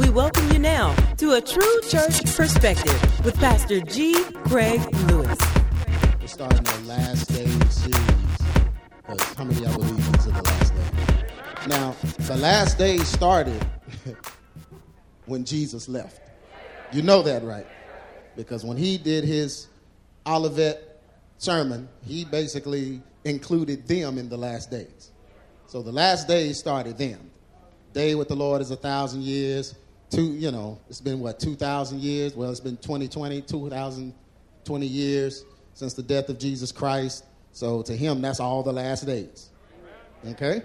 We welcome you now to A True Church Perspective with Pastor G. Craig Lewis. We're starting the last day series. Because how many of y'all believe it's in the last day? Now, the last day started when Jesus left. You know that, right? Because when he did his Olivet sermon, he basically included them in the last days. So the last days started then. Day with the Lord is 1,000 years. It's been 2,000 years? Well, it's been 2,020 years since the death of Jesus Christ. So to him, that's all the last days. Okay?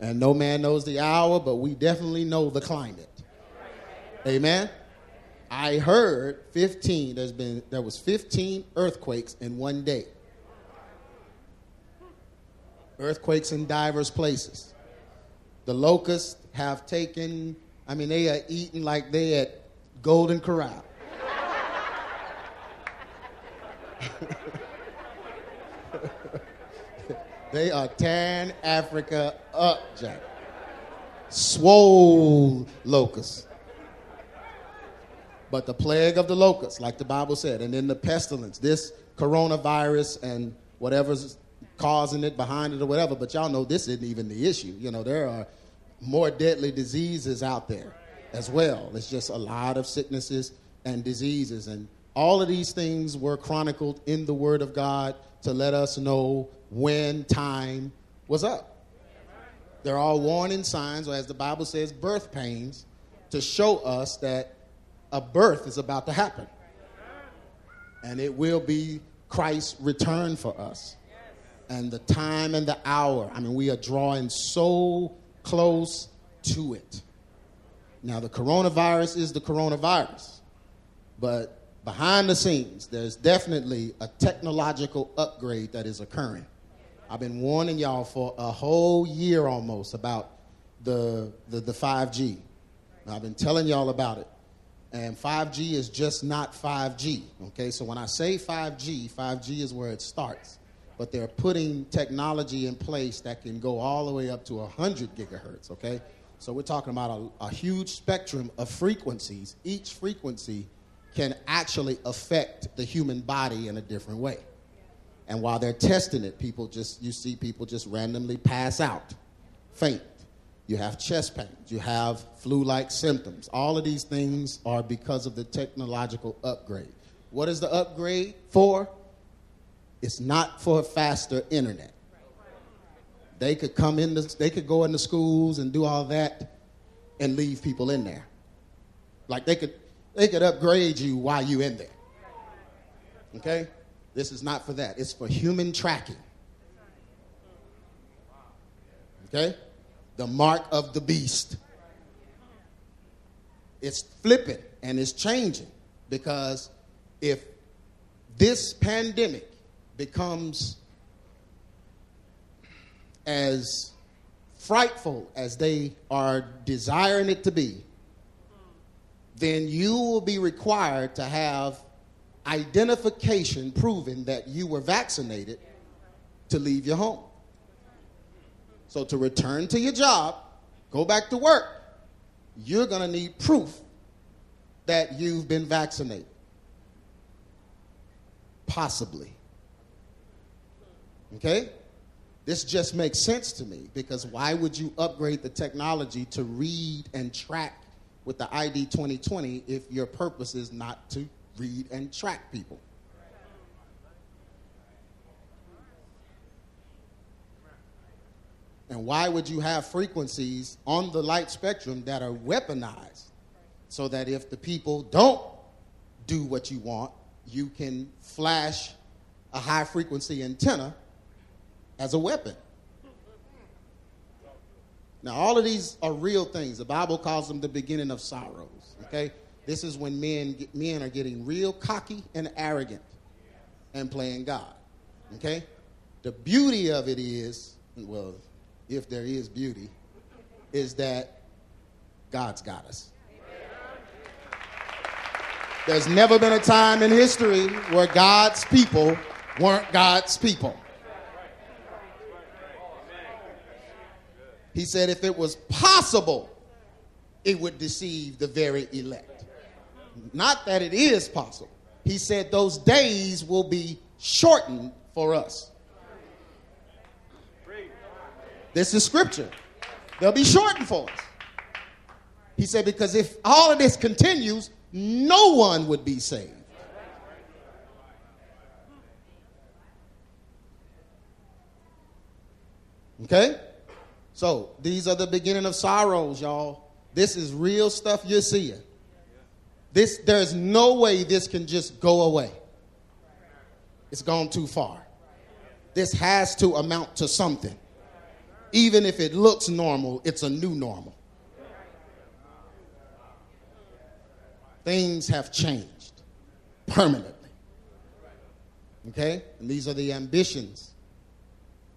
And no man knows the hour, but we definitely know the climate. Amen? I heard there was 15 earthquakes in one day. Earthquakes in diverse places. The locusts have they are eating like they at Golden Corral. They are tearing Africa up, Jack. Swole locusts. But the plague of the locusts, like the Bible said, and then the pestilence, this coronavirus and whatever's causing it, behind it or whatever, but y'all know this isn't even the issue. There are more deadly diseases out there as well. It's just a lot of sicknesses and diseases. And all of these things were chronicled in the Word of God to let us know when time was up. They're all warning signs, or as the Bible says, birth pains, to show us that a birth is about to happen. And it will be Christ's return for us. And the time and the hour, we are drawing so close to it. Now, the coronavirus is the coronavirus. But behind the scenes, there's definitely a technological upgrade that is occurring. I've been warning y'all for a whole year almost about the 5G. I've been telling y'all about it. And 5G is just not 5G, okay? So when I say 5G, 5G is where it starts. But they're putting technology in place that can go all the way up to 100 gigahertz, okay? So we're talking about a huge spectrum of frequencies. Each frequency can actually affect the human body in a different way. And while they're testing it, you see people just randomly pass out, faint. You have chest pains. You have flu-like symptoms. All of these things are because of the technological upgrade. What is the upgrade for? It's not for a faster internet. They could go into schools and do all that and leave people in there. Like they could upgrade you while you in there. Okay? This is not for that. It's for human tracking. Okay? The mark of the beast. It's flipping and it's changing, because if this pandemic becomes as frightful as they are desiring it to be, then you will be required to have identification proving that you were vaccinated to leave your home. So to return to your job, go back to work, you're going to need proof that you've been vaccinated. Possibly. Okay? This just makes sense to me, because why would you upgrade the technology to read and track with the ID2020 if your purpose is not to read and track people? And why would you have frequencies on the light spectrum that are weaponized so that if the people don't do what you want, you can flash a high-frequency antenna as a weapon? Now, all of these are real things. The Bible calls them the beginning of sorrows, okay? This is when men are getting real cocky and arrogant and playing God, okay? The beauty of it is, well, if there is beauty, is that God's got us. There's never been a time in history where God's people weren't God's people. He said if it was possible it would deceive the very elect. Not that it is possible. He said those days will be shortened for us. This is scripture. They'll be shortened for us. He said, because if all of this continues, no one would be saved. Okay? So these are the beginning of sorrows, y'all. This is real stuff you're seeing. There's no way this can just go away. It's gone too far. This has to amount to something. Even if it looks normal, it's a new normal. Things have changed permanently. Okay? And these are the ambitions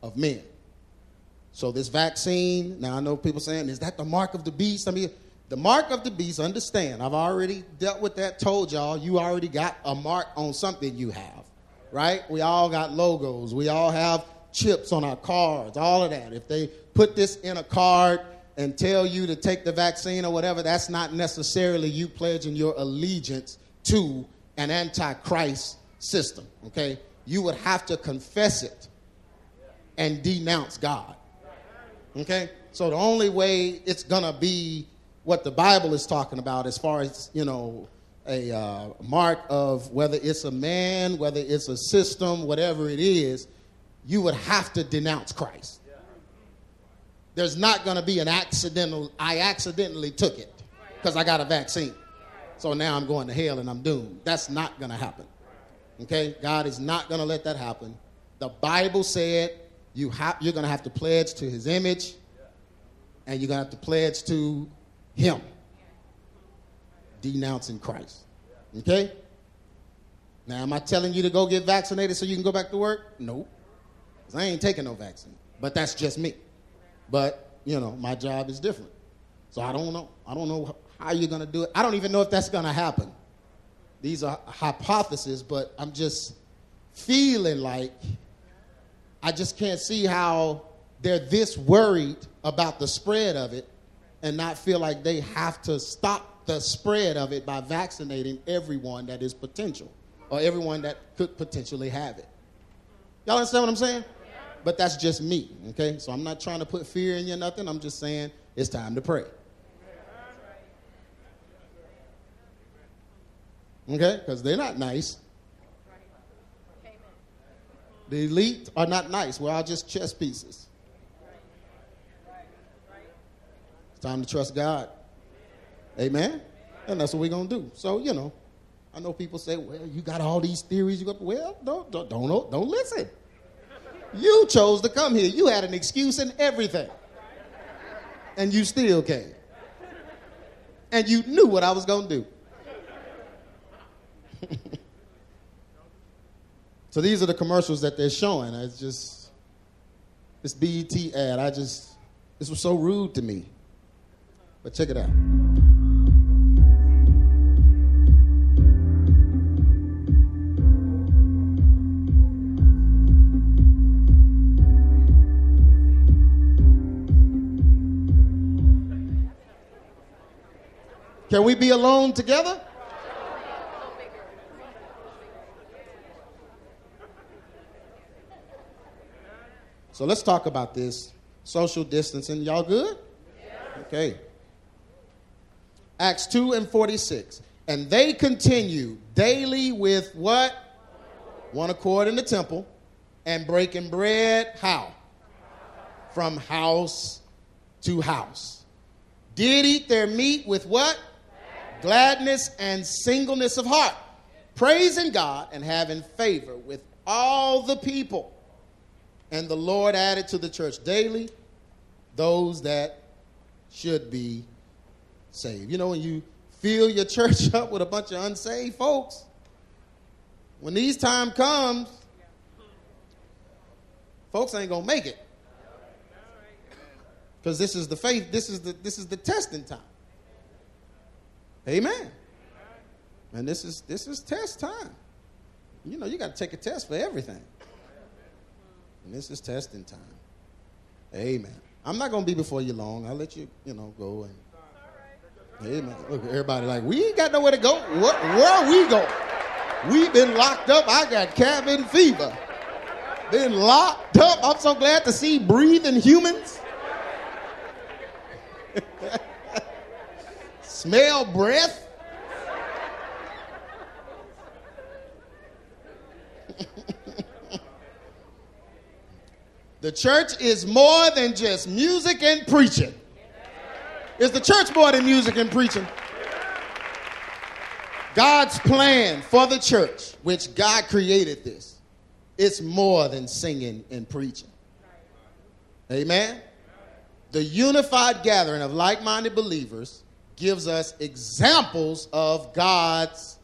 of men. So this vaccine, now I know people saying, is that the mark of the beast? I mean, the mark of the beast, understand, I've already dealt with that, told y'all, you already got a mark on something you have, right? We all got logos. We all have chips on our cards, all of that. If they put this in a card and tell you to take the vaccine or whatever, that's not necessarily you pledging your allegiance to an anti-Christ system, okay? You would have to confess it and denounce God. Okay, so the only way it's going to be what the Bible is talking about as far as, you know, a mark of whether it's a man, whether it's a system, whatever it is, you would have to denounce Christ. There's not going to be an accidental, I accidentally took it because I got a vaccine, so now I'm going to hell and I'm doomed. That's not going to happen. Okay, God is not going to let that happen. The Bible said, you're going to have to pledge to his image, and you're going to have to pledge to him, denouncing Christ. Okay? Now, am I telling you to go get vaccinated so you can go back to work? No. Because I ain't taking no vaccine. But that's just me. But, you know, my job is different. So I don't know. I don't know how you're going to do it. I don't even know if that's going to happen. These are hypotheses, but I'm just feeling like I just can't see how they're this worried about the spread of it and not feel like they have to stop the spread of it by vaccinating everyone that is potential or everyone that could potentially have it. Y'all understand what I'm saying? Yeah. But that's just me, okay? So I'm not trying to put fear in you or nothing. I'm just saying it's time to pray. Okay? Because they're not nice. The elite are not nice. We're all just chess pieces. It's time to trust God. Amen? And that's what we're going to do. So, you know, I know people say, well, you got all these theories. Well, don't listen. You chose to come here. You had an excuse and everything. And you still came. And you knew what I was going to do. So these are the commercials that they're showing. It's just, this BET ad, this was so rude to me. But check it out. Can we be alone together? So let's talk about this. Social distancing. Y'all good? Yeah. Okay. Acts 2:46. And they continued daily with what? One accord in the temple and breaking bread. How? From house to house. Did eat their meat with what? Gladness and singleness of heart. Praising God and having favor with all the people. And the Lord added to the church daily those that should be saved. You know, when you fill your church up with a bunch of unsaved folks, when these time comes, folks ain't going to make it. Because this is the faith, this is the testing time. Amen. And this is test time. You know, you got to take a test for everything. And this is testing time. Amen. I'm not going to be before you long. I'll let you, you know, go. And Amen. Look, everybody like, we ain't got nowhere to go. Where are we going? We've been locked up. I got cabin fever. Been locked up. I'm so glad to see breathing humans. Smell breath. The church is more than just music and preaching. Is the church more than music and preaching? God's plan for the church, which God created this, it's more than singing and preaching. Amen? The unified gathering of like-minded believers gives us examples of God's power.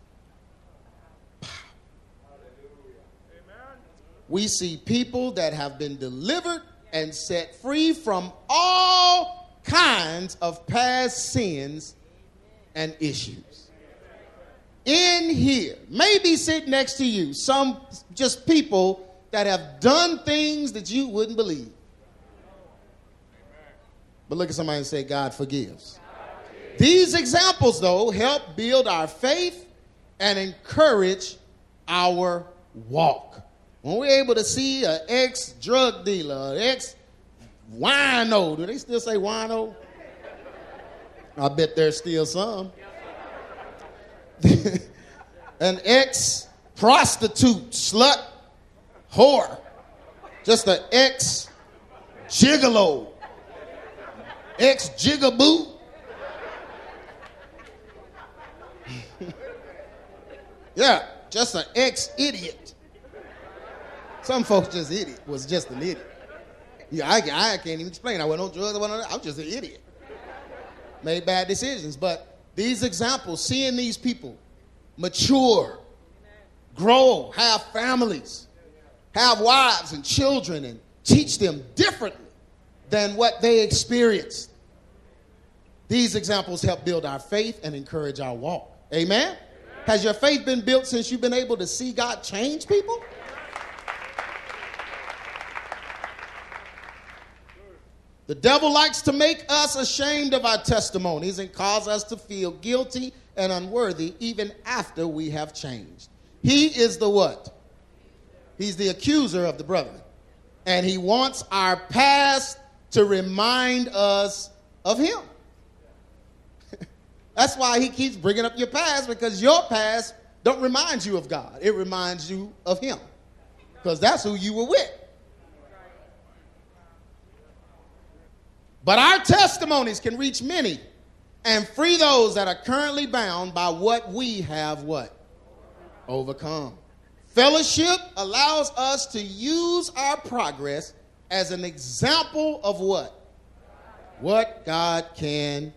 We see people that have been delivered and set free from all kinds of past sins and issues. In here, maybe sitting next to you, some just people that have done things that you wouldn't believe. But look at somebody and say, God forgives. These examples, though, help build our faith and encourage our walk. When we're able to see an ex-drug dealer, an ex-wino, do they still say wino? I bet there's still some. An ex-prostitute, slut, whore, just an ex-gigolo, ex-jigaboo. Yeah, just an ex-idiot. Some folks just idiot, was just an idiot. Yeah, I can't even explain. I wasn't on drugs, I was just an idiot. Made bad decisions, but these examples, seeing these people mature, grow, have families, have wives and children, and teach them differently than what they experienced. These examples help build our faith and encourage our walk. Amen? Has your faith been built since you've been able to see God change people? The devil likes to make us ashamed of our testimonies and cause us to feel guilty and unworthy even after we have changed. He is the what? He's the accuser of the brethren. And he wants our past to remind us of him. That's why he keeps bringing up your past, because your past don't remind you of God. It reminds you of him, because that's who you were with. But our testimonies can reach many and free those that are currently bound by what we have what? Overcome. Fellowship allows us to use our progress as an example of what? What God can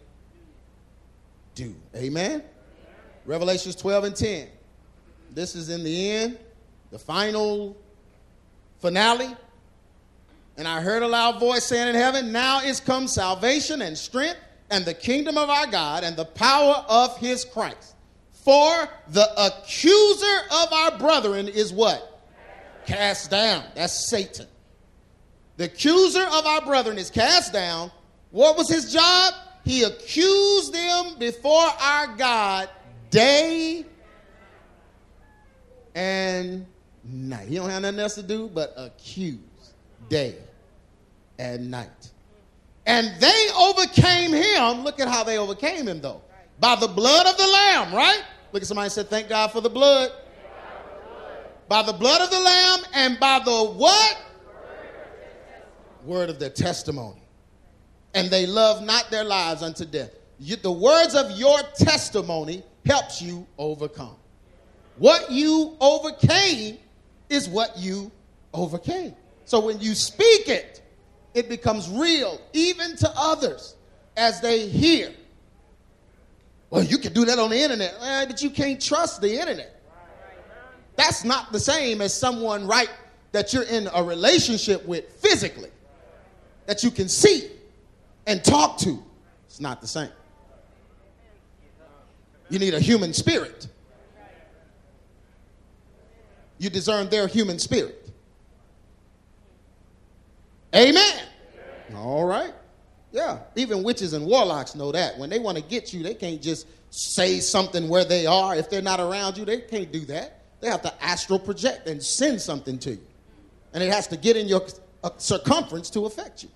do. Amen? Revelations 12:10. This is in the end, the final finale. And I heard a loud voice saying in heaven, now is come salvation and strength and the kingdom of our God and the power of his Christ. For the accuser of our brethren is what? Cast down. That's Satan. The accuser of our brethren is cast down. What was his job? He accused them before our God day and night. He don't have nothing else to do but accuse. Day and night. And they overcame him. Look at how they overcame him, though. By the blood of the Lamb, right? Look at somebody and say, thank God for the blood. By the blood of the Lamb and by the what? Word of their testimony. And they loved not their lives unto death. The words of your testimony helps you overcome. What you overcame is what you overcame. So when you speak it, it becomes real, even to others, as they hear. Well, you can do that on the internet, but you can't trust the internet. That's not the same as someone, right, that you're in a relationship with physically, that you can see and talk to. It's not the same. You need a human spirit. You discern their human spirit. Amen. All right. Yeah, Yeah, even witches and warlocks know that. When they want to get you, they can't just say something where they are. If they're not around you, they can't do that. They have to astral project and send something to you. And it has to get in your circumference to affect you.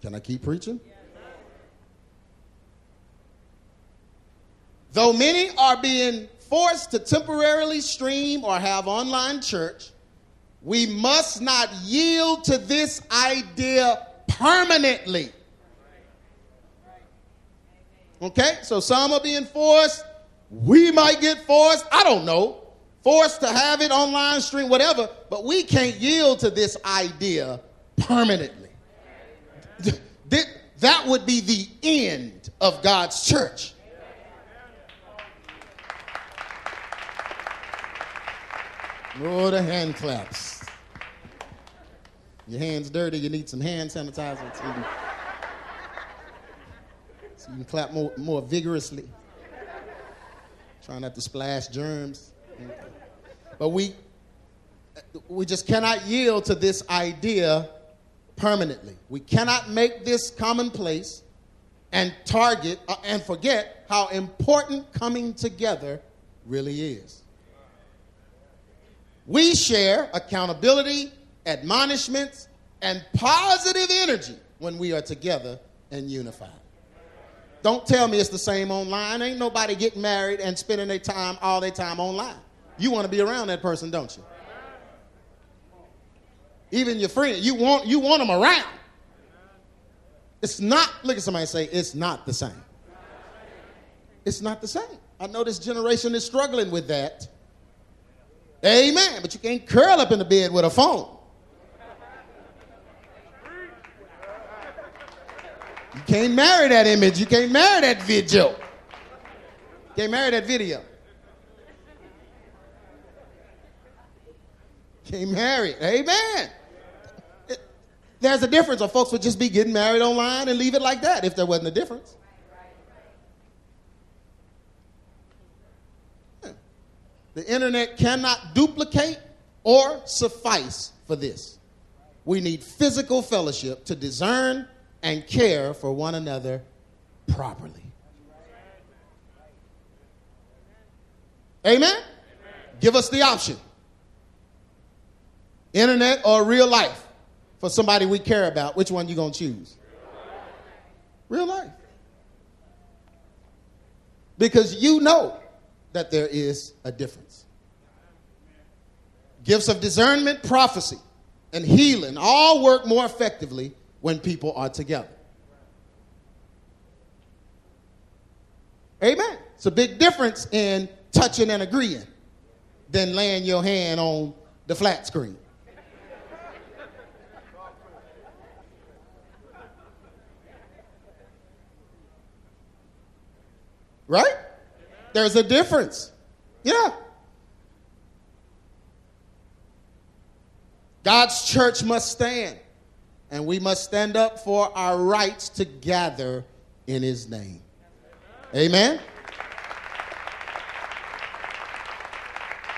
Can I keep preaching? Yes. Though many are being forced to temporarily stream or have online church, we must not yield to this idea permanently. Okay, so some are being forced. We might get forced. I don't know. Forced to have it online, stream, whatever. But we can't yield to this idea permanently. That would be the end of God's church. Oh, the hand claps. Your hand's dirty. You need some hand sanitizer. So you can clap more vigorously. Trying not to splash germs. But we just cannot yield to this idea permanently. We cannot make this commonplace and target and forget how important coming together really is. We share accountability, admonishments, and positive energy when we are together and unified. Don't tell me it's the same online. Ain't nobody getting married and spending their time, all their time online. You want to be around that person, don't you? Even your friend, you want them around. It's not, look at somebody and say, it's not the same. It's not the same. I know this generation is struggling with that. Amen. But you can't curl up in the bed with a phone. You can't marry that image. You can't marry that video. You can't marry that video. You can't marry it. Amen. There's a difference, or folks would just be getting married online and leave it like that if there wasn't a difference. The internet cannot duplicate or suffice for this. We need physical fellowship to discern and care for one another properly. Amen? Amen. Give us the option. Internet or real life for somebody we care about. Which one you going to choose? Real life. Because you know that there is a difference. Gifts of discernment, prophecy, and healing all work more effectively when people are together. Amen. It's a big difference in touching and agreeing than laying your hand on the flat screen. Right? There's a difference. Yeah. God's church must stand, and we must stand up for our rights to gather in his name. Amen.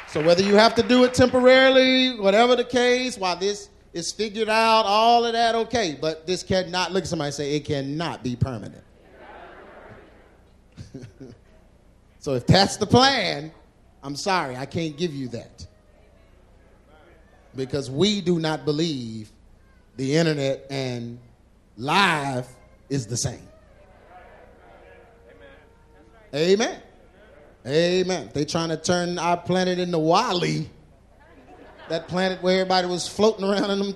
So whether you have to do it temporarily, whatever the case, while this is figured out, all of that, okay. But this cannot, look at somebody and say, it cannot be permanent. So if that's the plan, I'm sorry, I can't give you that. Because we do not believe the internet and live is the same. Amen. Amen. They're trying to turn our planet into Wally. That planet where everybody was floating around in them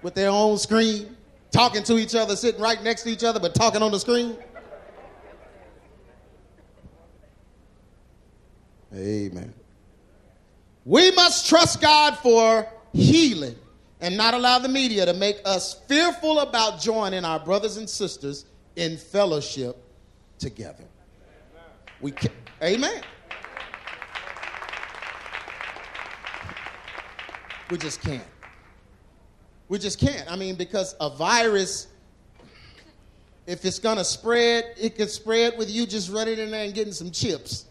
with their own screen, talking to each other, sitting right next to each other, but talking on the screen. Amen. We must trust God for healing and not allow the media to make us fearful about joining our brothers and sisters in fellowship together. We can, amen. We just can't. We just can't. I mean, because a virus, if it's going to spread, it can spread with you just running in there and getting some chips.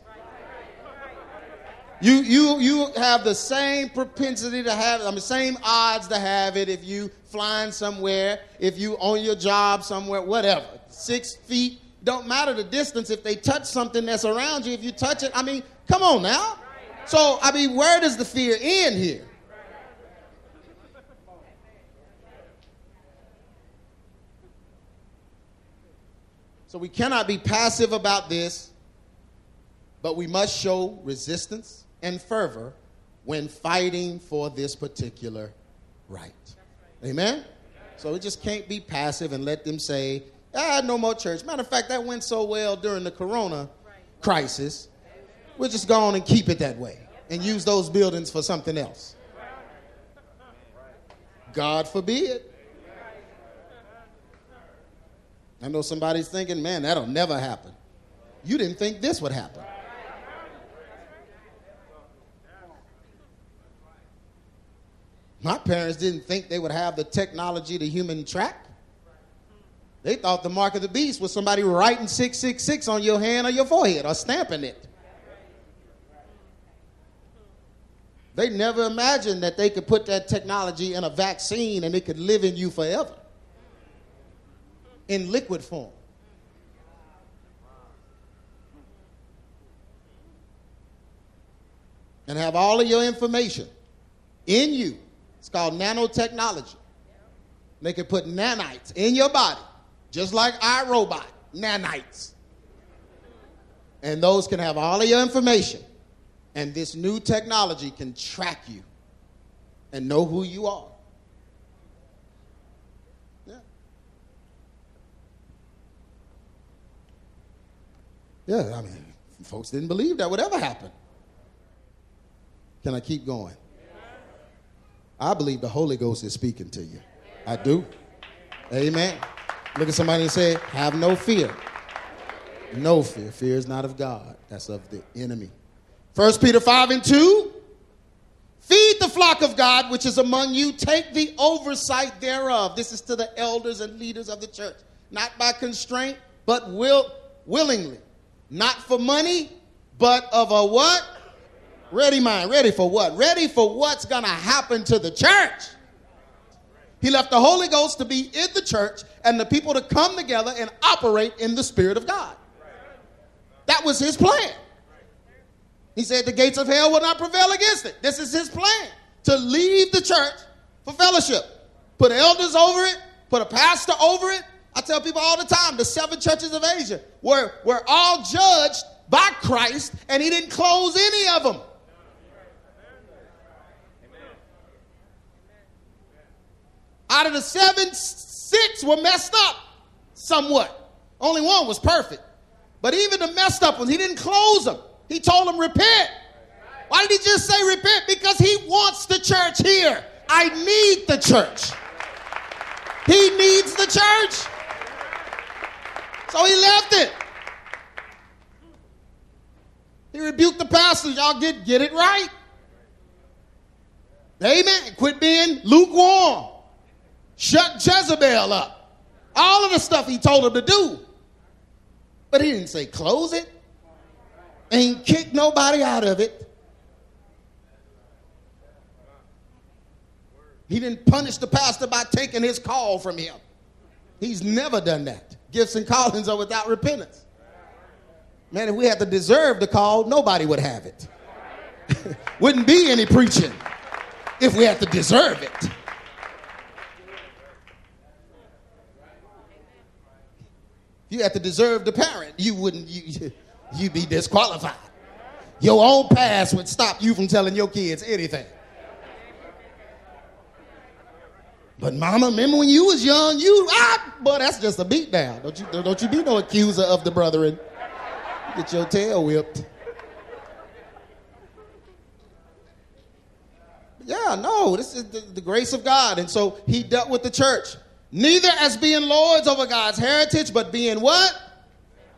You have the same propensity to have it, same odds to have it if you flying somewhere, if you on your job somewhere, whatever. 6 feet, don't matter the distance. If they touch something that's around you, if you touch it, come on now. So, where does the fear end here? So we cannot be passive about this, but we must show resistance and fervor when fighting for this particular right. Amen? So we just can't be passive and let them say, no more church. Matter of fact, that went so well during the corona crisis. We'll just go on and keep it that way and use those buildings for something else. God forbid. I know somebody's thinking, man, that'll never happen. You didn't think this would happen. My parents didn't think they would have the technology to human track. They thought the mark of the beast was somebody writing 666 on your hand or your forehead or stamping it. They never imagined that they could put that technology in a vaccine and it could live in you forever. In liquid form. And have all of your information in you. It's called nanotechnology. They could put nanites in your body, just like iRobot, nanites. And those can have all of your information. And this new technology can track you and know who you are. Yeah, folks didn't believe that would ever happen. Can I keep going? I believe the Holy Ghost is speaking to you. I do. Amen. Look at somebody and say, have no fear. No fear. Fear is not of God. That's of the enemy. 1 Peter 5:2, feed the flock of God which is among you. Take the oversight thereof. This is to the elders and leaders of the church. Not by constraint, but willingly. Not for money, but of a what? Ready mind. Ready for what? Ready for what's going to happen to the church. He left the Holy Ghost to be in the church and the people to come together and operate in the Spirit of God. That was his plan. He said the gates of hell will not prevail against it. This is his plan, to leave the church for fellowship. Put elders over it. Put a pastor over it. I tell people all the time, the 7 churches of Asia were all judged by Christ, and he didn't close any of them. Out of the 7, 6 were messed up somewhat. Only one was perfect. But even the messed up ones, he didn't close them. He told them, repent. Why did he just say repent? Because he wants the church here. I need the church. He needs the church. So he left it. He rebuked the pastors. Y'all get it right. Amen. Quit being lukewarm. Shut Jezebel up. All of the stuff he told them to do. But he didn't say close it. Ain't kick nobody out of it. He didn't punish the pastor by taking his call from him. He's never done that. Gifts and callings are without repentance. Man, if we had to deserve the call, nobody would have it. Wouldn't be any preaching if we had to deserve it. You have to deserve the parent. You wouldn't. You'd be disqualified. Your own past would stop you from telling your kids anything. But mama, remember when you was young? Boy, that's just a beat down. Don't you be no accuser of the brethren. Get your tail whipped. Yeah, no, this is the grace of God. And so he dealt with the church. Neither as being lords over God's heritage, but being what?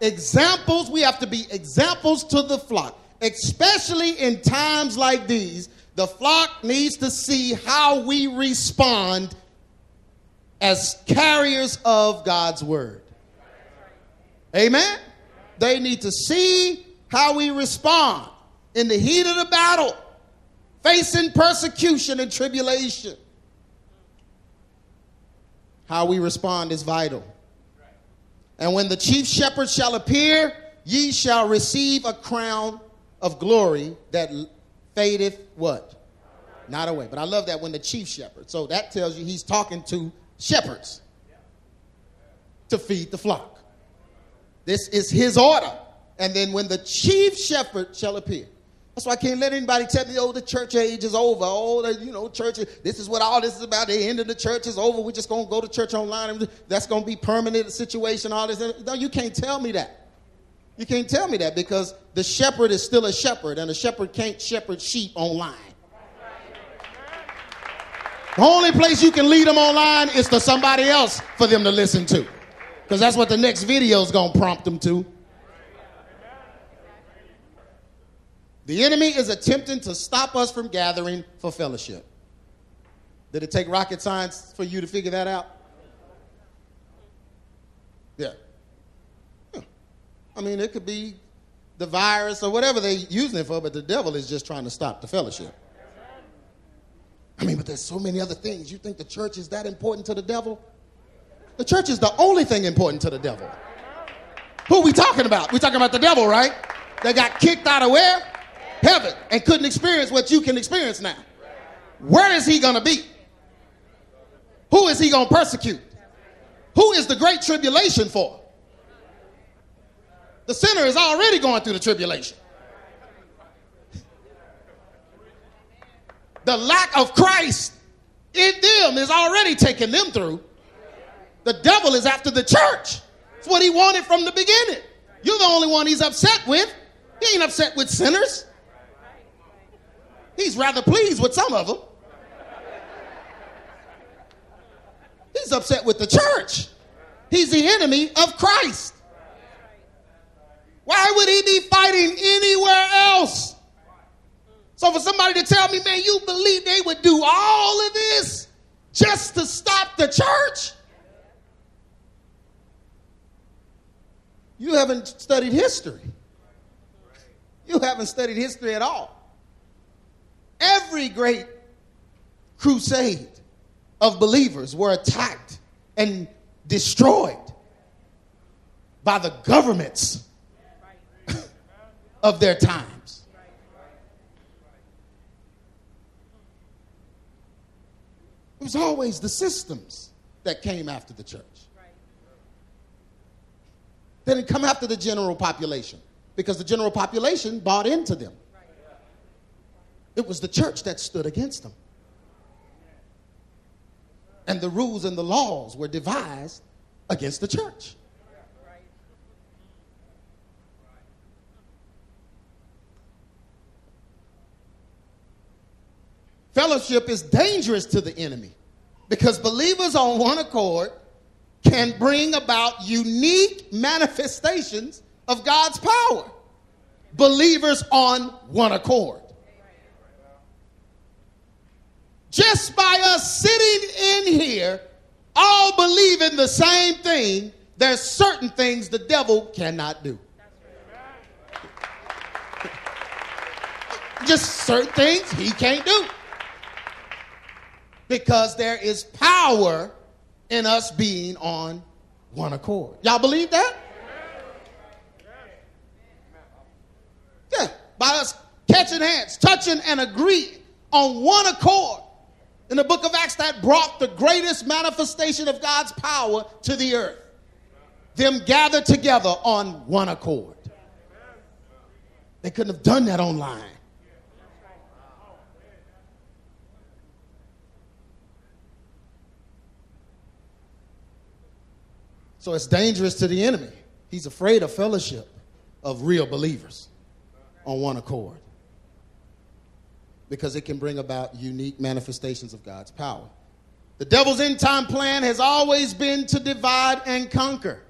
Examples. We have to be examples to the flock. Especially in times like these, the flock needs to see how we respond as carriers of God's word. Amen? They need to see how we respond. in the heat of the battle, facing persecution and tribulation. How we respond is vital. And when the chief shepherd shall appear, ye shall receive a crown of glory that fadeth what? Not away. But I love that, when the chief shepherd. So that tells you he's talking to shepherds to feed the flock. This is his order. And then when the chief shepherd shall appear. That's why I can't let anybody tell me, oh, the church age is over. Oh, church, this is what all this is about. The end of the church is over. We're just going to go to church online. That's going to be permanent situation, all this. No, you can't tell me that. You can't tell me that, because the shepherd is still a shepherd, and a shepherd can't shepherd sheep online. The only place you can lead them online is to somebody else for them to listen to, because that's what the next video is going to prompt them to. The enemy is attempting to stop us from gathering for fellowship. Did it take rocket science for you to figure that out? Yeah. I mean, it could be the virus or whatever they're using it for, but the devil is just trying to stop the fellowship. I mean, but there's so many other things. You think the church is that important to the devil? The church is the only thing important to the devil. Who are we talking about? We're talking about the devil, right? They got kicked out of where? Heaven, and couldn't experience what you can experience now. Where is he going to be? Who is he going to persecute? Who is the great tribulation for? The sinner is already going through the tribulation. The lack of Christ in them is already taking them through. The devil is after the church. It's what he wanted from the beginning. You're the only one he's upset with. He ain't upset with sinners. He's rather pleased with some of them. He's upset with the church. He's the enemy of Christ. Why would he be fighting anywhere else? So for somebody to tell me, man, you believe they would do all of this just to stop the church? You haven't studied history. You haven't studied history at all. Every great crusade of believers were attacked and destroyed by the governments of their times. It was always the systems that came after the church. They didn't come after the general population, because the general population bought into them. It was the church that stood against them. And the rules and the laws were devised against the church. Fellowship is dangerous to the enemy, because believers on one accord can bring about unique manifestations of God's power. Believers on one accord. Just by us sitting in here, all believing the same thing, there's certain things the devil cannot do. Just certain things he can't do. Because there is power in us being on one accord. Y'all believe that? Yeah. By us catching hands, touching and agreeing on one accord. In the book of Acts, that brought the greatest manifestation of God's power to the earth. Them gathered together on one accord. They couldn't have done that online. So it's dangerous to the enemy. He's afraid of fellowship of real believers on one accord, because it can bring about unique manifestations of God's power. The devil's end-time plan has always been to divide and conquer.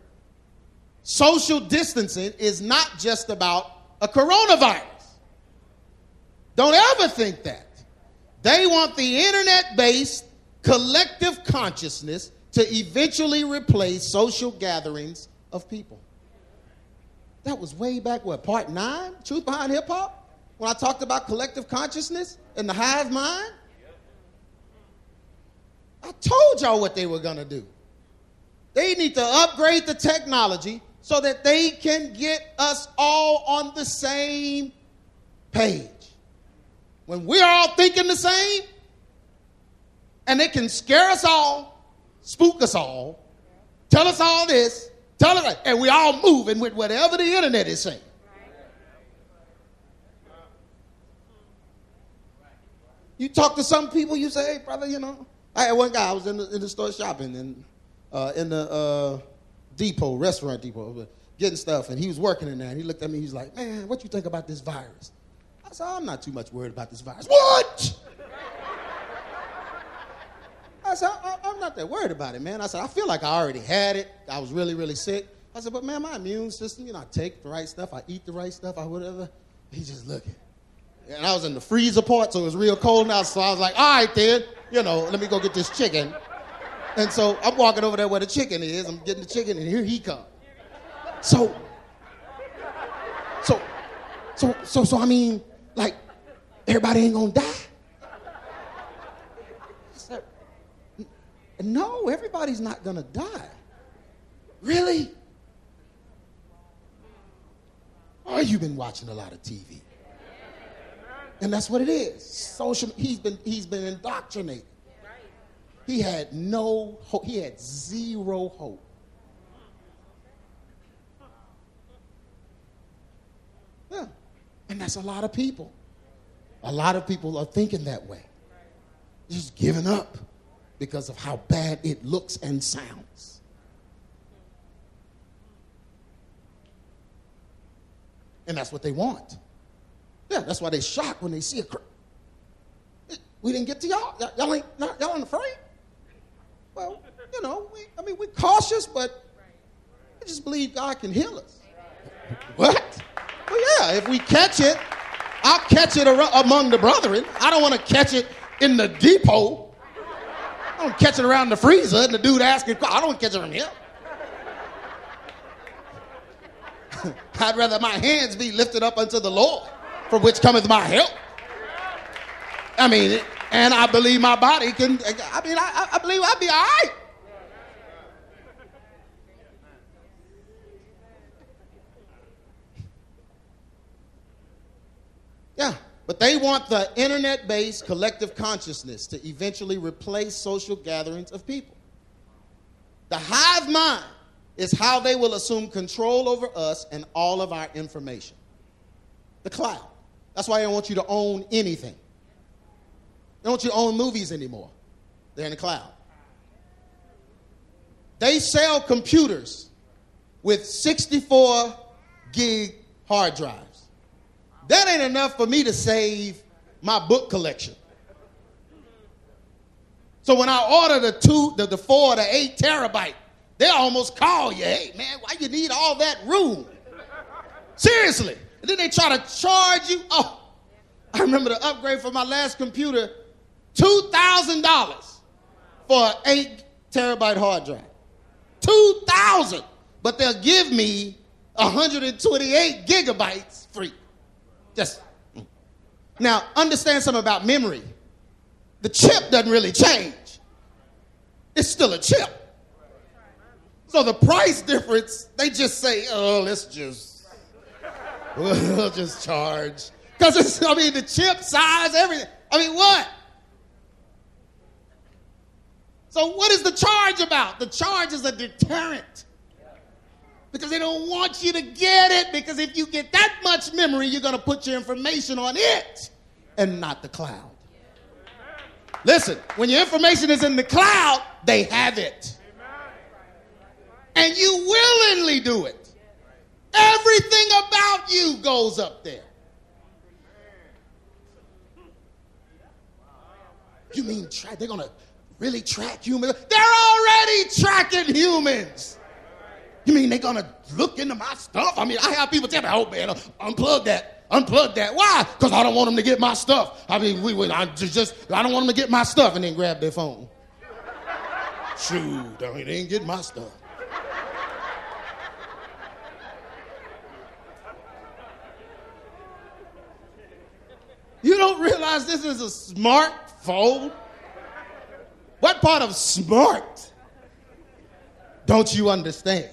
Social distancing is not just about a coronavirus. Don't ever think that. They want the internet-based collective consciousness to eventually replace social gatherings of people. That was way back, what, part 9? Truth Behind Hip Hop? when I talked about collective consciousness and the hive mind? I told y'all what they were going to do. They need to upgrade the technology so that they can get us all on the same page. When we're all thinking the same, and they can scare us all, spook us all, tell us all this, tell us that, and we all moving with whatever the internet is saying. You talk to some people, you say, hey, brother, you know, I had one guy, I was in the store shopping and in the depot, restaurant depot, getting stuff, and he was working in there, and he looked at me, he's like, man, what you think about this virus? I said, I'm not too much worried about this virus. What? I said, I'm not that worried about it, man. I said, I feel like I already had it. I was really, really sick. I said, but man, my immune system, you know, I take the right stuff, I eat the right stuff, I whatever. He's just looking. And I was in the freezer part, so it was real cold now. So I was like, all right, then, you know, let me go get this chicken. And so I'm walking over there where the chicken is. I'm getting the chicken, and here he comes. So I mean, like, everybody ain't gonna die. No, everybody's not gonna die. Really? Oh, you've been watching a lot of TV. And that's what it is. Social. He's been indoctrinated. He had no hope. He had zero hope. Yeah. And that's a lot of people. A lot of people are thinking that way. Just giving up because of how bad it looks and sounds. And that's what they want. Yeah, that's why they shock when they see a crowd. We didn't get to y'all. Y'all ain't afraid? Well, you know, we're cautious, but we just believe God can heal us. What? Well, yeah, if we catch it, I'll catch it among the brethren. I don't want to catch it in the depot. I don't catch it around the freezer and the dude asking, I don't catch it from here. I'd rather my hands be lifted up unto the Lord, from which cometh my help. I mean, and I believe my body can, I believe I'll be all right. Yeah, but they want the internet-based collective consciousness to eventually replace social gatherings of people. The hive mind is how they will assume control over us and all of our information. The cloud. That's why they don't want you to own anything. They don't want you to own movies anymore. They're in the cloud. They sell computers with 64 gig hard drives. That ain't enough for me to save my book collection. So when I order the 4 to 8 terabyte, they'll almost call you, hey, man, why you need all that room? Seriously. And then they try to charge you. Oh, I remember the upgrade for my last computer, $2,000 for an 8 terabyte hard drive. $2,000. But they'll give me 128 gigabytes free. Just now, understand something about memory. The chip doesn't really change. It's still a chip. So the price difference, they just say, oh, we'll just charge. Because the chip size, everything. What? So what is the charge about? The charge is a deterrent. Because they don't want you to get it, because if you get that much memory, you're going to put your information on it and not the cloud. Listen, when your information is in the cloud, they have it. And you willingly do it. Everything about you goes up there. You mean they're going to really track humans? They're already tracking humans. You mean they're going to look into my stuff? I have people tell me, oh, man, unplug that. Why? Because I don't want them to get my stuff. I don't want them to get my stuff and then grab their phone. Shoot, they didn't get my stuff. realize this is a smart phone? What part of smart don't you understand?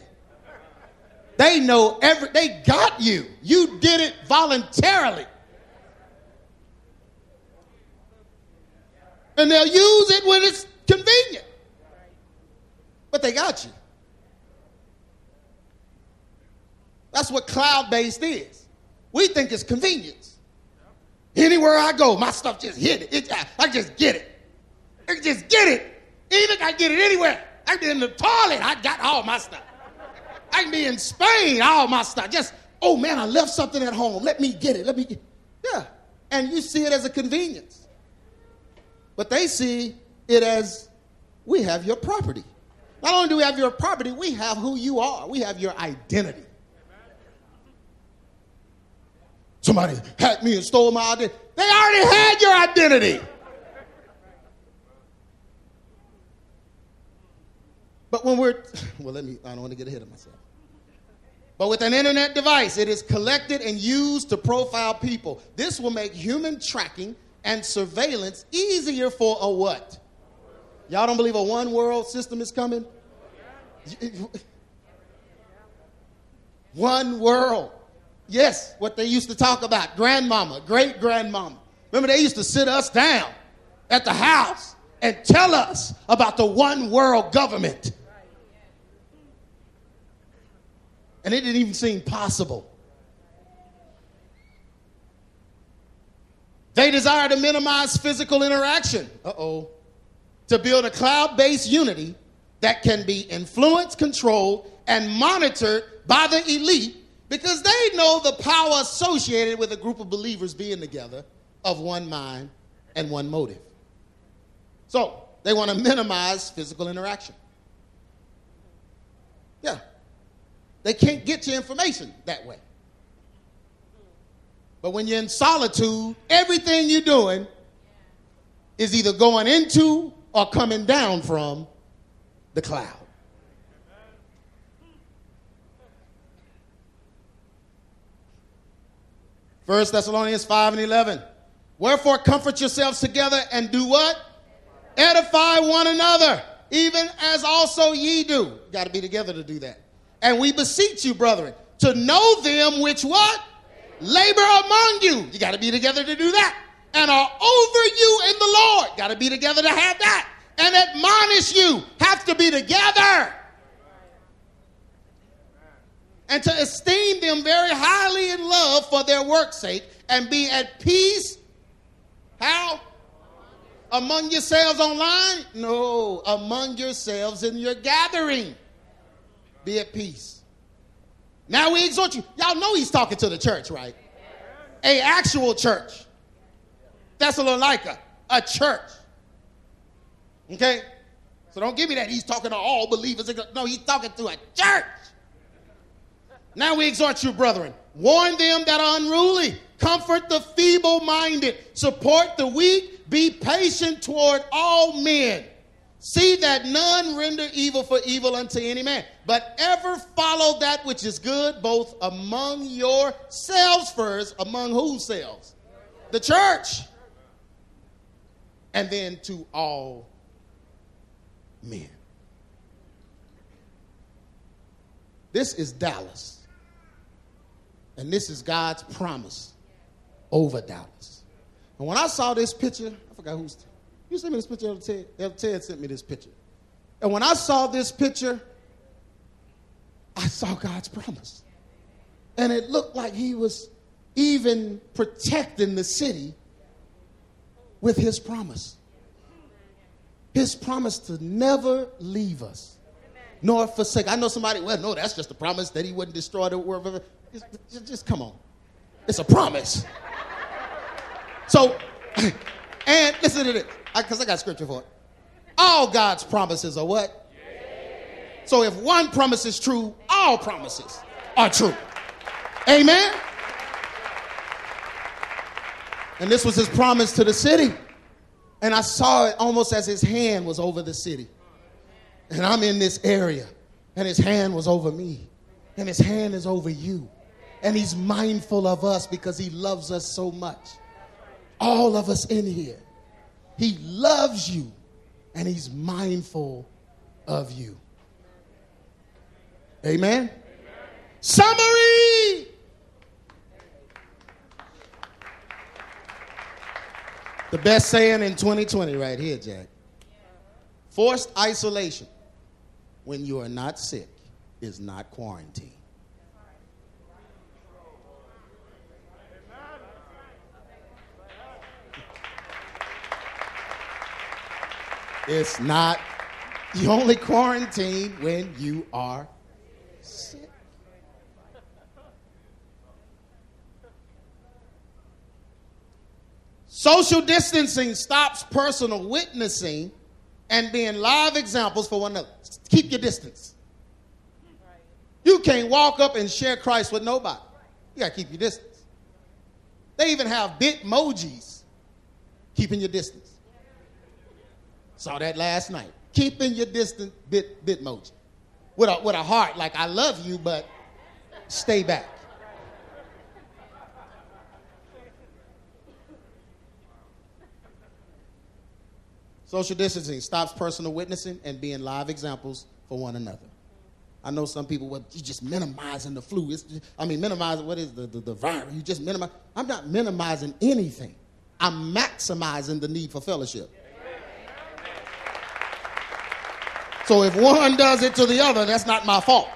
They know they got you. You did it voluntarily. And they'll use it when it's convenient. But they got you. That's what cloud-based is. We think it's convenience. Anywhere I go, my stuff just hit it. I just get it. I just get it. Even I get it anywhere. I can be in the toilet. I got all my stuff. I can be in Spain. All my stuff. Just, oh, man, I left something at home. Let me get it. Let me get it. Yeah. And you see it as a convenience. But they see it as, we have your property. Not only do we have your property, we have who you are. We have your identity. Somebody hacked me and stole my identity. They already had your identity. But when we're, I don't want to get ahead of myself. But with an internet device, it is collected and used to profile people. This will make human tracking and surveillance easier for a what? Y'all don't believe a one-world system is coming? One world. Yes, what they used to talk about, grandmama, great-grandmama. Remember, they used to sit us down at the house and tell us about the one-world government. And it didn't even seem possible. They desire to minimize physical interaction. To build a cloud-based unity that can be influenced, controlled, and monitored by the elite, because they know the power associated with a group of believers being together of one mind and one motive. So they want to minimize physical interaction. Yeah. They can't get your information that way. But when you're in solitude, everything you're doing is either going into or coming down from the cloud. First Thessalonians 5:11. Wherefore comfort yourselves together and do what? Edify one another, even as also ye do. Got to be together to do that. And we beseech you, brethren, to know them which what? Labor among you. You got to be together to do that. And are over you in the Lord. Got to be together to have that. And admonish you. Have to be together. And to esteem them very highly in love for their work's sake, and be at peace. How? Among yourselves online? No, among yourselves in your gathering. Be at peace. Now we exhort you. Y'all know he's talking to the church, right? A actual church. Thessalonica, a church. Okay? So don't give me that he's talking to all believers. No, he's talking to a church. Now we exhort you, brethren, warn them that are unruly, comfort the feeble-minded, support the weak, be patient toward all men. See that none render evil for evil unto any man, but ever follow that which is good, both among yourselves first, among whose selves? The church. And then to all men. This is Dallas. And this is God's promise over Dallas. And when I saw this picture, I forgot who's. You sent me this picture, Ted sent me this picture. And when I saw this picture, I saw God's promise. And it looked like he was even protecting the city with his promise. His promise to never leave us, nor forsake. I know somebody, that's just a promise that he wouldn't destroy the world. Just come on. It's a promise. So, and listen to this, because I got scripture for it. All God's promises are what? Yeah. So if one promise is true, all promises are true. Amen? And this was his promise to the city. And I saw it almost as his hand was over the city. And I'm in this area, and his hand was over me, and his hand is over you. And he's mindful of us because he loves us so much. all of us in here. He loves you, and he's mindful of you. Amen? Amen. Summary. The best saying in 2020 right here, Jack. Forced isolation when you are not sick is not quarantine. It's not. You only quarantine when you are sick. Social distancing stops personal witnessing and being live examples for one another. Keep your distance. You can't walk up and share Christ with nobody. You got to keep your distance. They even have Bitmojis, keeping your distance. Saw that last night. Keeping your distance, Bitmoji. With a heart like, I love you, but stay back. Social distancing stops personal witnessing and being live examples for one another. I know some people, well, you're just minimizing the flu. Minimizing, what is the virus? You just minimize. I'm not minimizing anything. I'm maximizing the need for fellowship. So if one does it to the other, that's not my fault.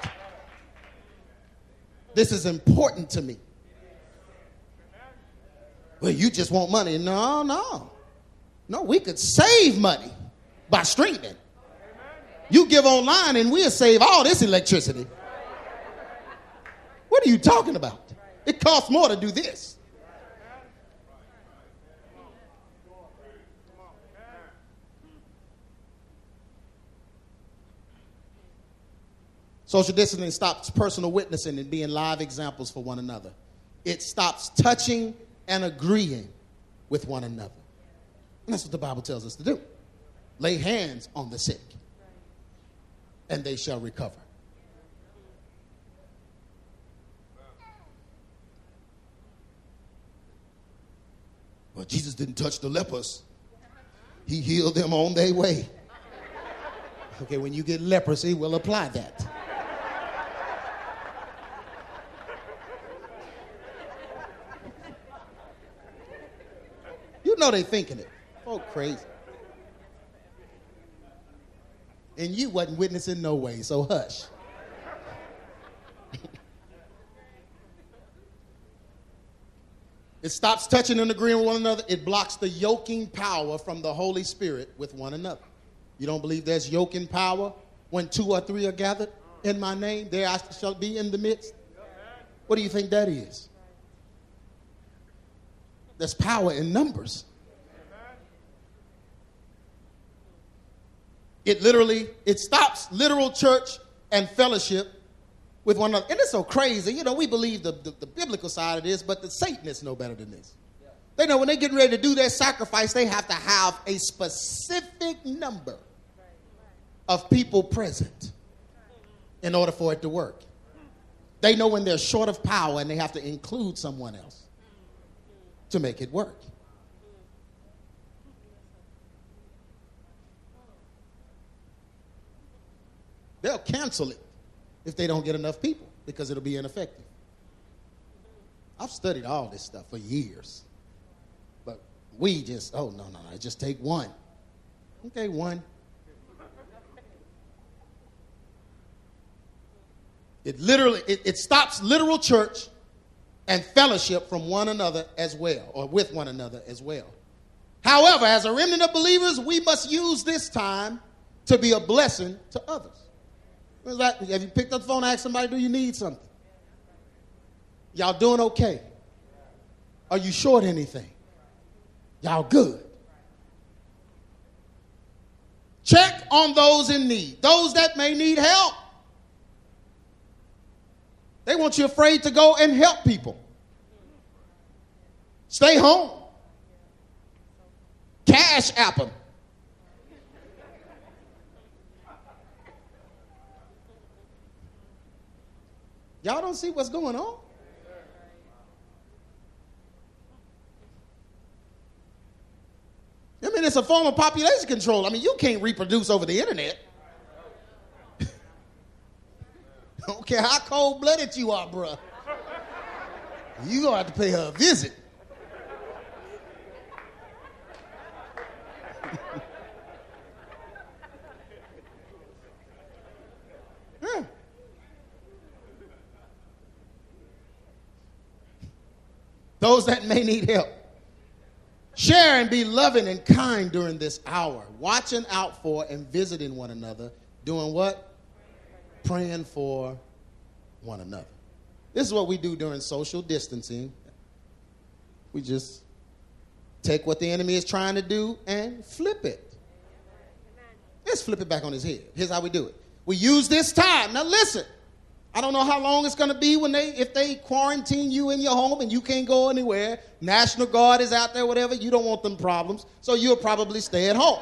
This is important to me. Well, you just want money. No, no. No, we could save money by streaming. You give online and we'll save all this electricity. What are you talking about? It costs more to do this. Social distancing stops personal witnessing and being live examples for one another. It stops touching and agreeing with one another. And that's what the Bible tells us to do. Lay hands on the sick, and they shall recover. Well, Jesus didn't touch the lepers. He healed them on their way. Okay, when you get leprosy, we'll apply that. You know they thinking it. Oh, crazy. And you wasn't witnessing no way, so hush. It stops touching and agreeing with one another. It blocks the yoking power from the Holy Spirit with one another. You don't believe there's yoking power when two or three are gathered in my name? There I shall be in the midst. What do you think that is? There's power in numbers. It stops literal church and fellowship with one another. And it's so crazy. You know, we believe the biblical side of this, but the Satanists know better than this. Yeah. They know when they're getting ready to do their sacrifice, they have to have a specific number of people present in order for it to work. They know when they're short of power and they have to include someone else to make it work. They'll cancel it if they don't get enough people because it'll be ineffective. I've studied all this stuff for years. But we just, no, just take one. Okay, one. It stops literal church and fellowship from one another as well, or with one another as well. However, as a remnant of believers, we must use this time to be a blessing to others. Have you picked up the phone and asked somebody, do you need something? Y'all doing okay? Are you short anything? Y'all good? Check on those in need, those that may need help. They want you afraid to go and help people. Stay home. Cash app them. Y'all don't see what's going on? it's a form of population control. I mean, you can't reproduce over the internet. I don't care how cold-blooded you are, bruh. You're going to have to pay her a visit. Yeah. Those that may need help. Share and be loving and kind during this hour. Watching out for and visiting one another. Doing what? Praying for one another. This is what we do during social distancing. We just take what the enemy is trying to do and flip it. Let's flip it back on his head. Here's how we do it. We use this time. Now listen, I don't know how long it's going to be when if they quarantine you in your home and you can't go anywhere. National Guard is out there, whatever. You don't want them problems, so you'll probably stay at home.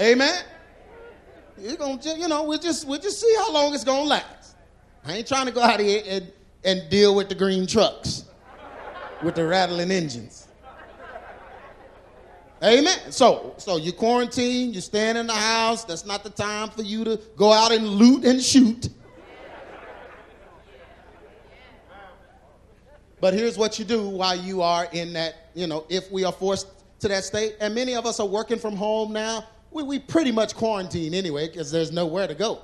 Amen. You're gonna, we'll just see how long it's gonna last. I ain't trying to go out here and deal with the green trucks with the rattling engines. Amen. So you quarantine, you stand in the house. That's not the time for you to go out and loot and shoot. But here's what you do while you are in that, if we are forced to that state, and many of us are working from home now. We pretty much quarantine anyway because there's nowhere to go.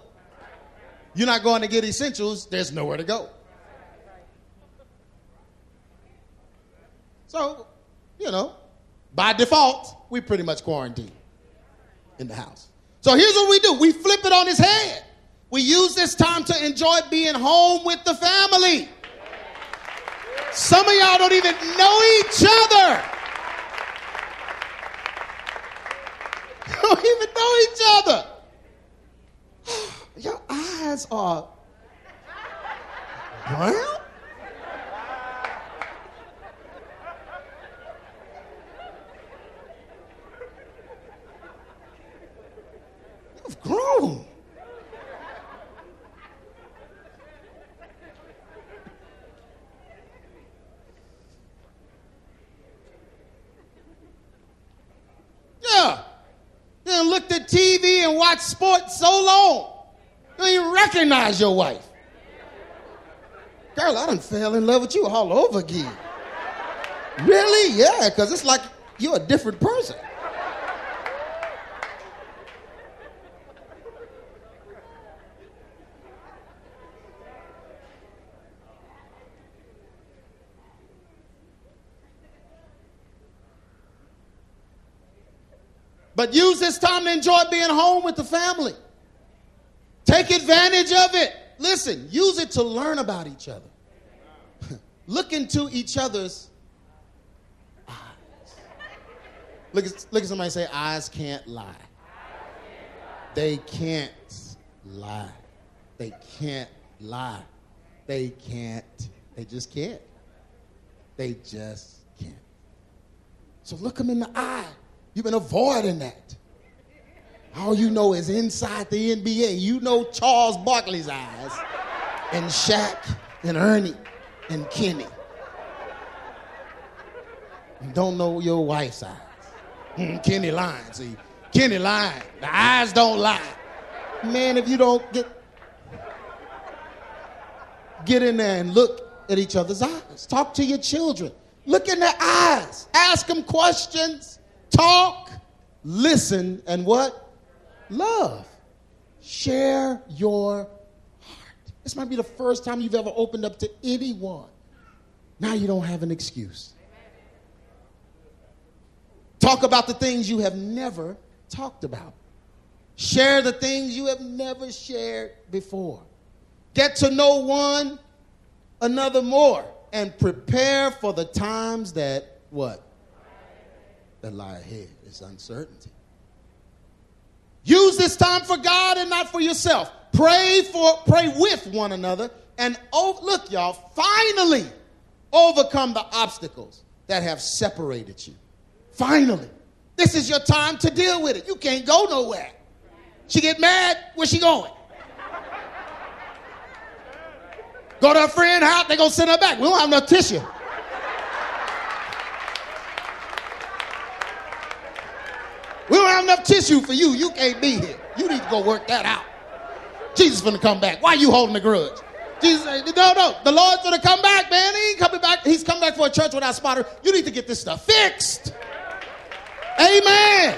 You're not going to get essentials. There's nowhere to go. So, by default, we pretty much quarantine in the house. So here's what we do. We flip it on his head. We use this time to enjoy being home with the family. Some of y'all don't even know each other. Don't even know each other. Your eyes are brown? You've grown. Yeah. And looked at TV and watched sports so long, you don't even recognize your wife. Girl, I done fell in love with you all over again. Really? Yeah, because it's like you're a different person. But use this time to enjoy being home with the family. Take advantage of it. Listen, use it to learn about each other. Look into each other's eyes. Look at somebody say, eyes can't lie. They can't lie. They can't lie. They can't. They just can't. They just can't. So look them in the eye. You've been avoiding that. All you know is inside the NBA. You know Charles Barkley's eyes and Shaq and Ernie and Kenny. You don't know your wife's eyes. Kenny lying, see. Kenny lying. The eyes don't lie. Man, if you don't get in there and look at each other's eyes. Talk to your children. Look in their eyes. Ask them questions. Talk, listen, and what? Love. Share your heart. This might be the first time you've ever opened up to anyone. Now you don't have an excuse. Talk about the things you have never talked about. Share the things you have never shared before. Get to know one another more and prepare for the times that what? That lie ahead is uncertainty. Use this time for God and not for yourself. Pray with one another, and look, y'all, finally overcome the obstacles that have separated you. Finally, this is your time to deal with it. You can't go nowhere. She get mad, where's she going? Go to her friend's house, they gonna send her back. We don't have no tissue. We don't have enough tissue for you. You can't be here. You need to go work that out. Jesus is going to come back. Why are you holding the grudge? Jesus said, no. The Lord's going to come back, man. He ain't coming back. He's come back for a church without spotter. You need to get this stuff fixed. Amen.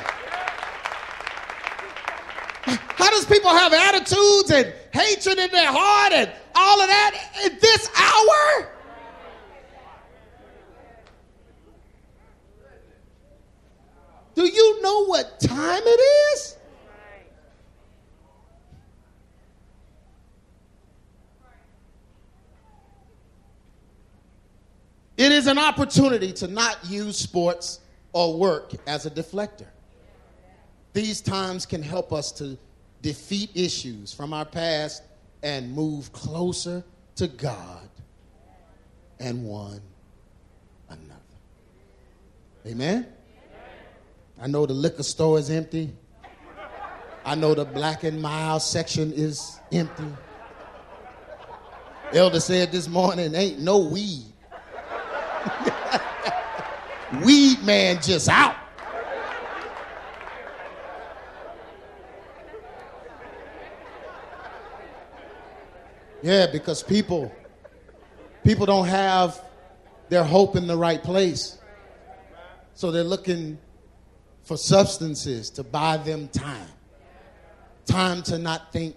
How does people have attitudes and hatred in their heart and all of that in this hour? Do you know what time it is? It is an opportunity to not use sports or work as a deflector. These times can help us to defeat issues from our past and move closer to God and one another. Amen? I know the liquor store is empty. I know the Black and Mild section is empty. Elder said this morning, ain't no weed. Weed man just out. Yeah, because people don't have their hope in the right place. So they're looking for substances to buy them time. Time to not think.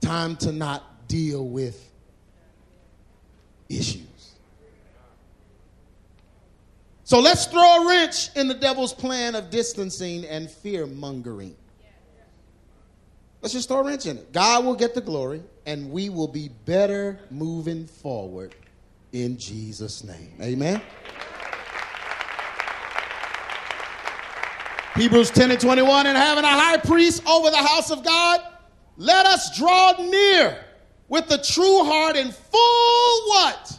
Time to not deal with issues. So let's throw a wrench in the devil's plan of distancing and fear-mongering. Let's just throw a wrench in it. God will get the glory, and we will be better moving forward in Jesus' name. Amen? Hebrews 10:21, and having a high priest over the house of God, let us draw near with the true heart and full what?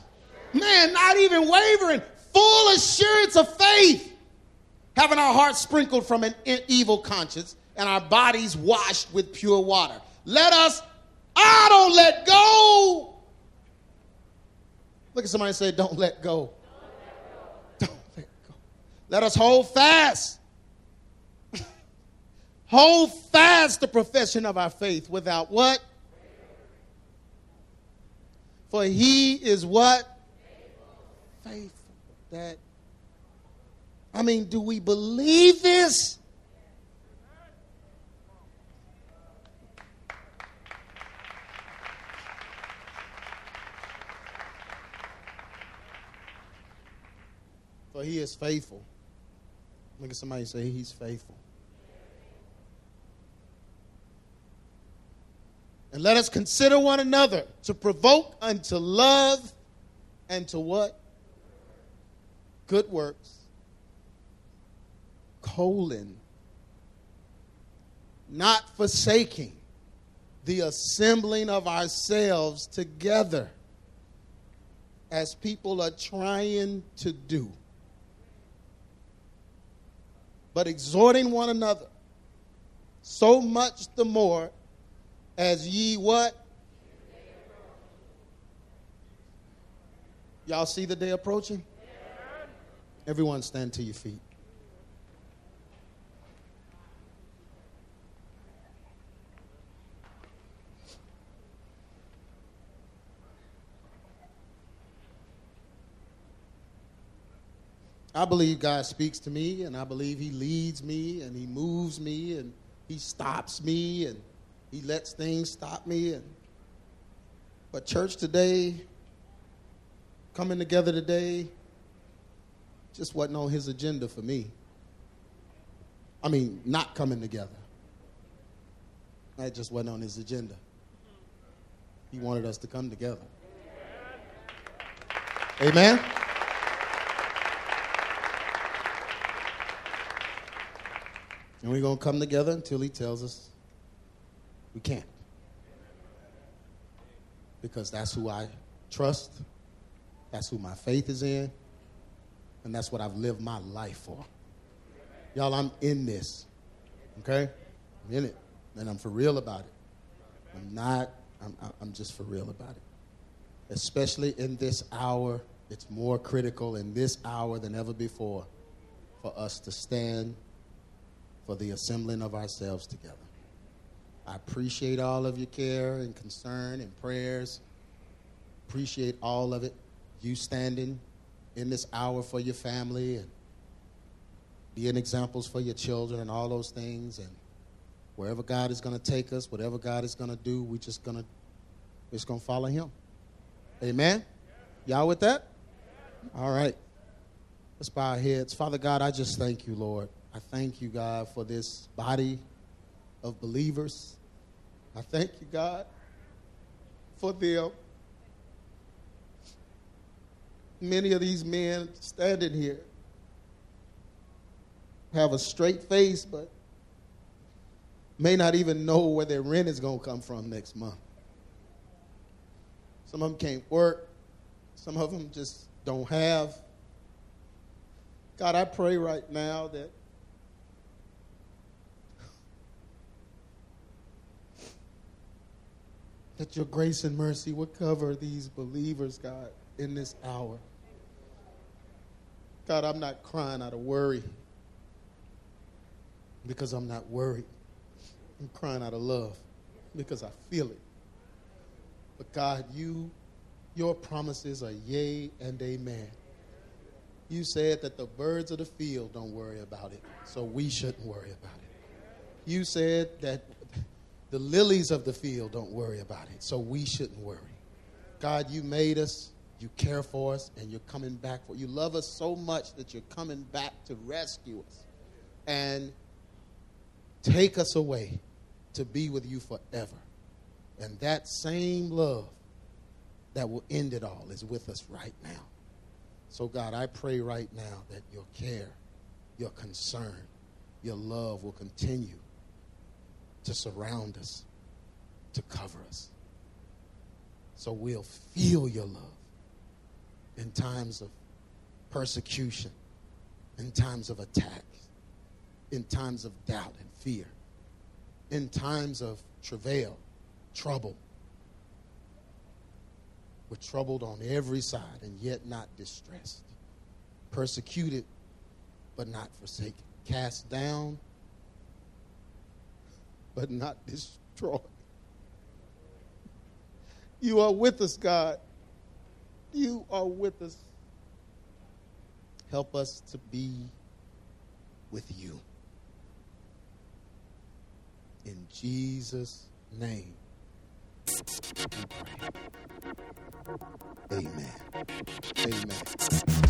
Man, not even wavering. Full assurance of faith, having our hearts sprinkled from an evil conscience and our bodies washed with pure water. Don't let go. Look at somebody and say, don't let go. Don't let go. Let us hold fast. Hold fast the profession of our faith without what? For he is what? Faithful. That, I mean, do we believe this? For he is faithful. Look at somebody and say, he's faithful. And let us consider one another to provoke unto love and to what? Good works, not forsaking the assembling of ourselves together as people are trying to do, but exhorting one another so much the more as ye what? Y'all see the day approaching? Everyone stand to your feet. I believe God speaks to me, and I believe he leads me, and he moves me, and he stops me, and he lets things stop me. But church today, coming together today, just wasn't on his agenda for me. I mean, not coming together. That just wasn't on his agenda. He wanted us to come together. Amen? And we're going to come together until he tells us we can't. Because that's who I trust. That's who my faith is in. And that's what I've lived my life for. Y'all, I'm in this. Okay? I'm in it. And I'm for real about it. I'm just for real about it. Especially in this hour, it's more critical in this hour than ever before for us to stand for the assembling of ourselves together. I appreciate all of your care and concern and prayers. Appreciate all of it. You standing in this hour for your family and being examples for your children and all those things. And wherever God is going to take us, whatever God is going to do, we're just going to follow him. Amen? Y'all with that? All right. Let's bow our heads. Father God, I just thank you, Lord. I thank you, God, for this body of believers. I thank you, God, for them. Many of these men standing here have a straight face, but may not even know where their rent is going to come from next month. Some of them can't work. Some of them just don't have. God, I pray right now that your grace and mercy would cover these believers, God, in this hour. God, I'm not crying out of worry because I'm not worried. I'm crying out of love because I feel it. But God, your promises are yea and amen. You said that the birds of the field don't worry about it, so we shouldn't worry about it. You said that the lilies of the field don't worry about it, so we shouldn't worry. God, you made us, you care for us, and you're coming back for us. You love us so much that you're coming back to rescue us and take us away to be with you forever. And that same love that will end it all is with us right now. So, God, I pray right now that your care, your concern, your love will continue to surround us, to cover us. So we'll feel your love in times of persecution, in times of attack, in times of doubt and fear, in times of travail, trouble. We're troubled on every side and yet not distressed, persecuted but not forsaken, cast down but not destroyed. You are with us, God. You are with us. Help us to be with you. In Jesus' name. Amen. Amen.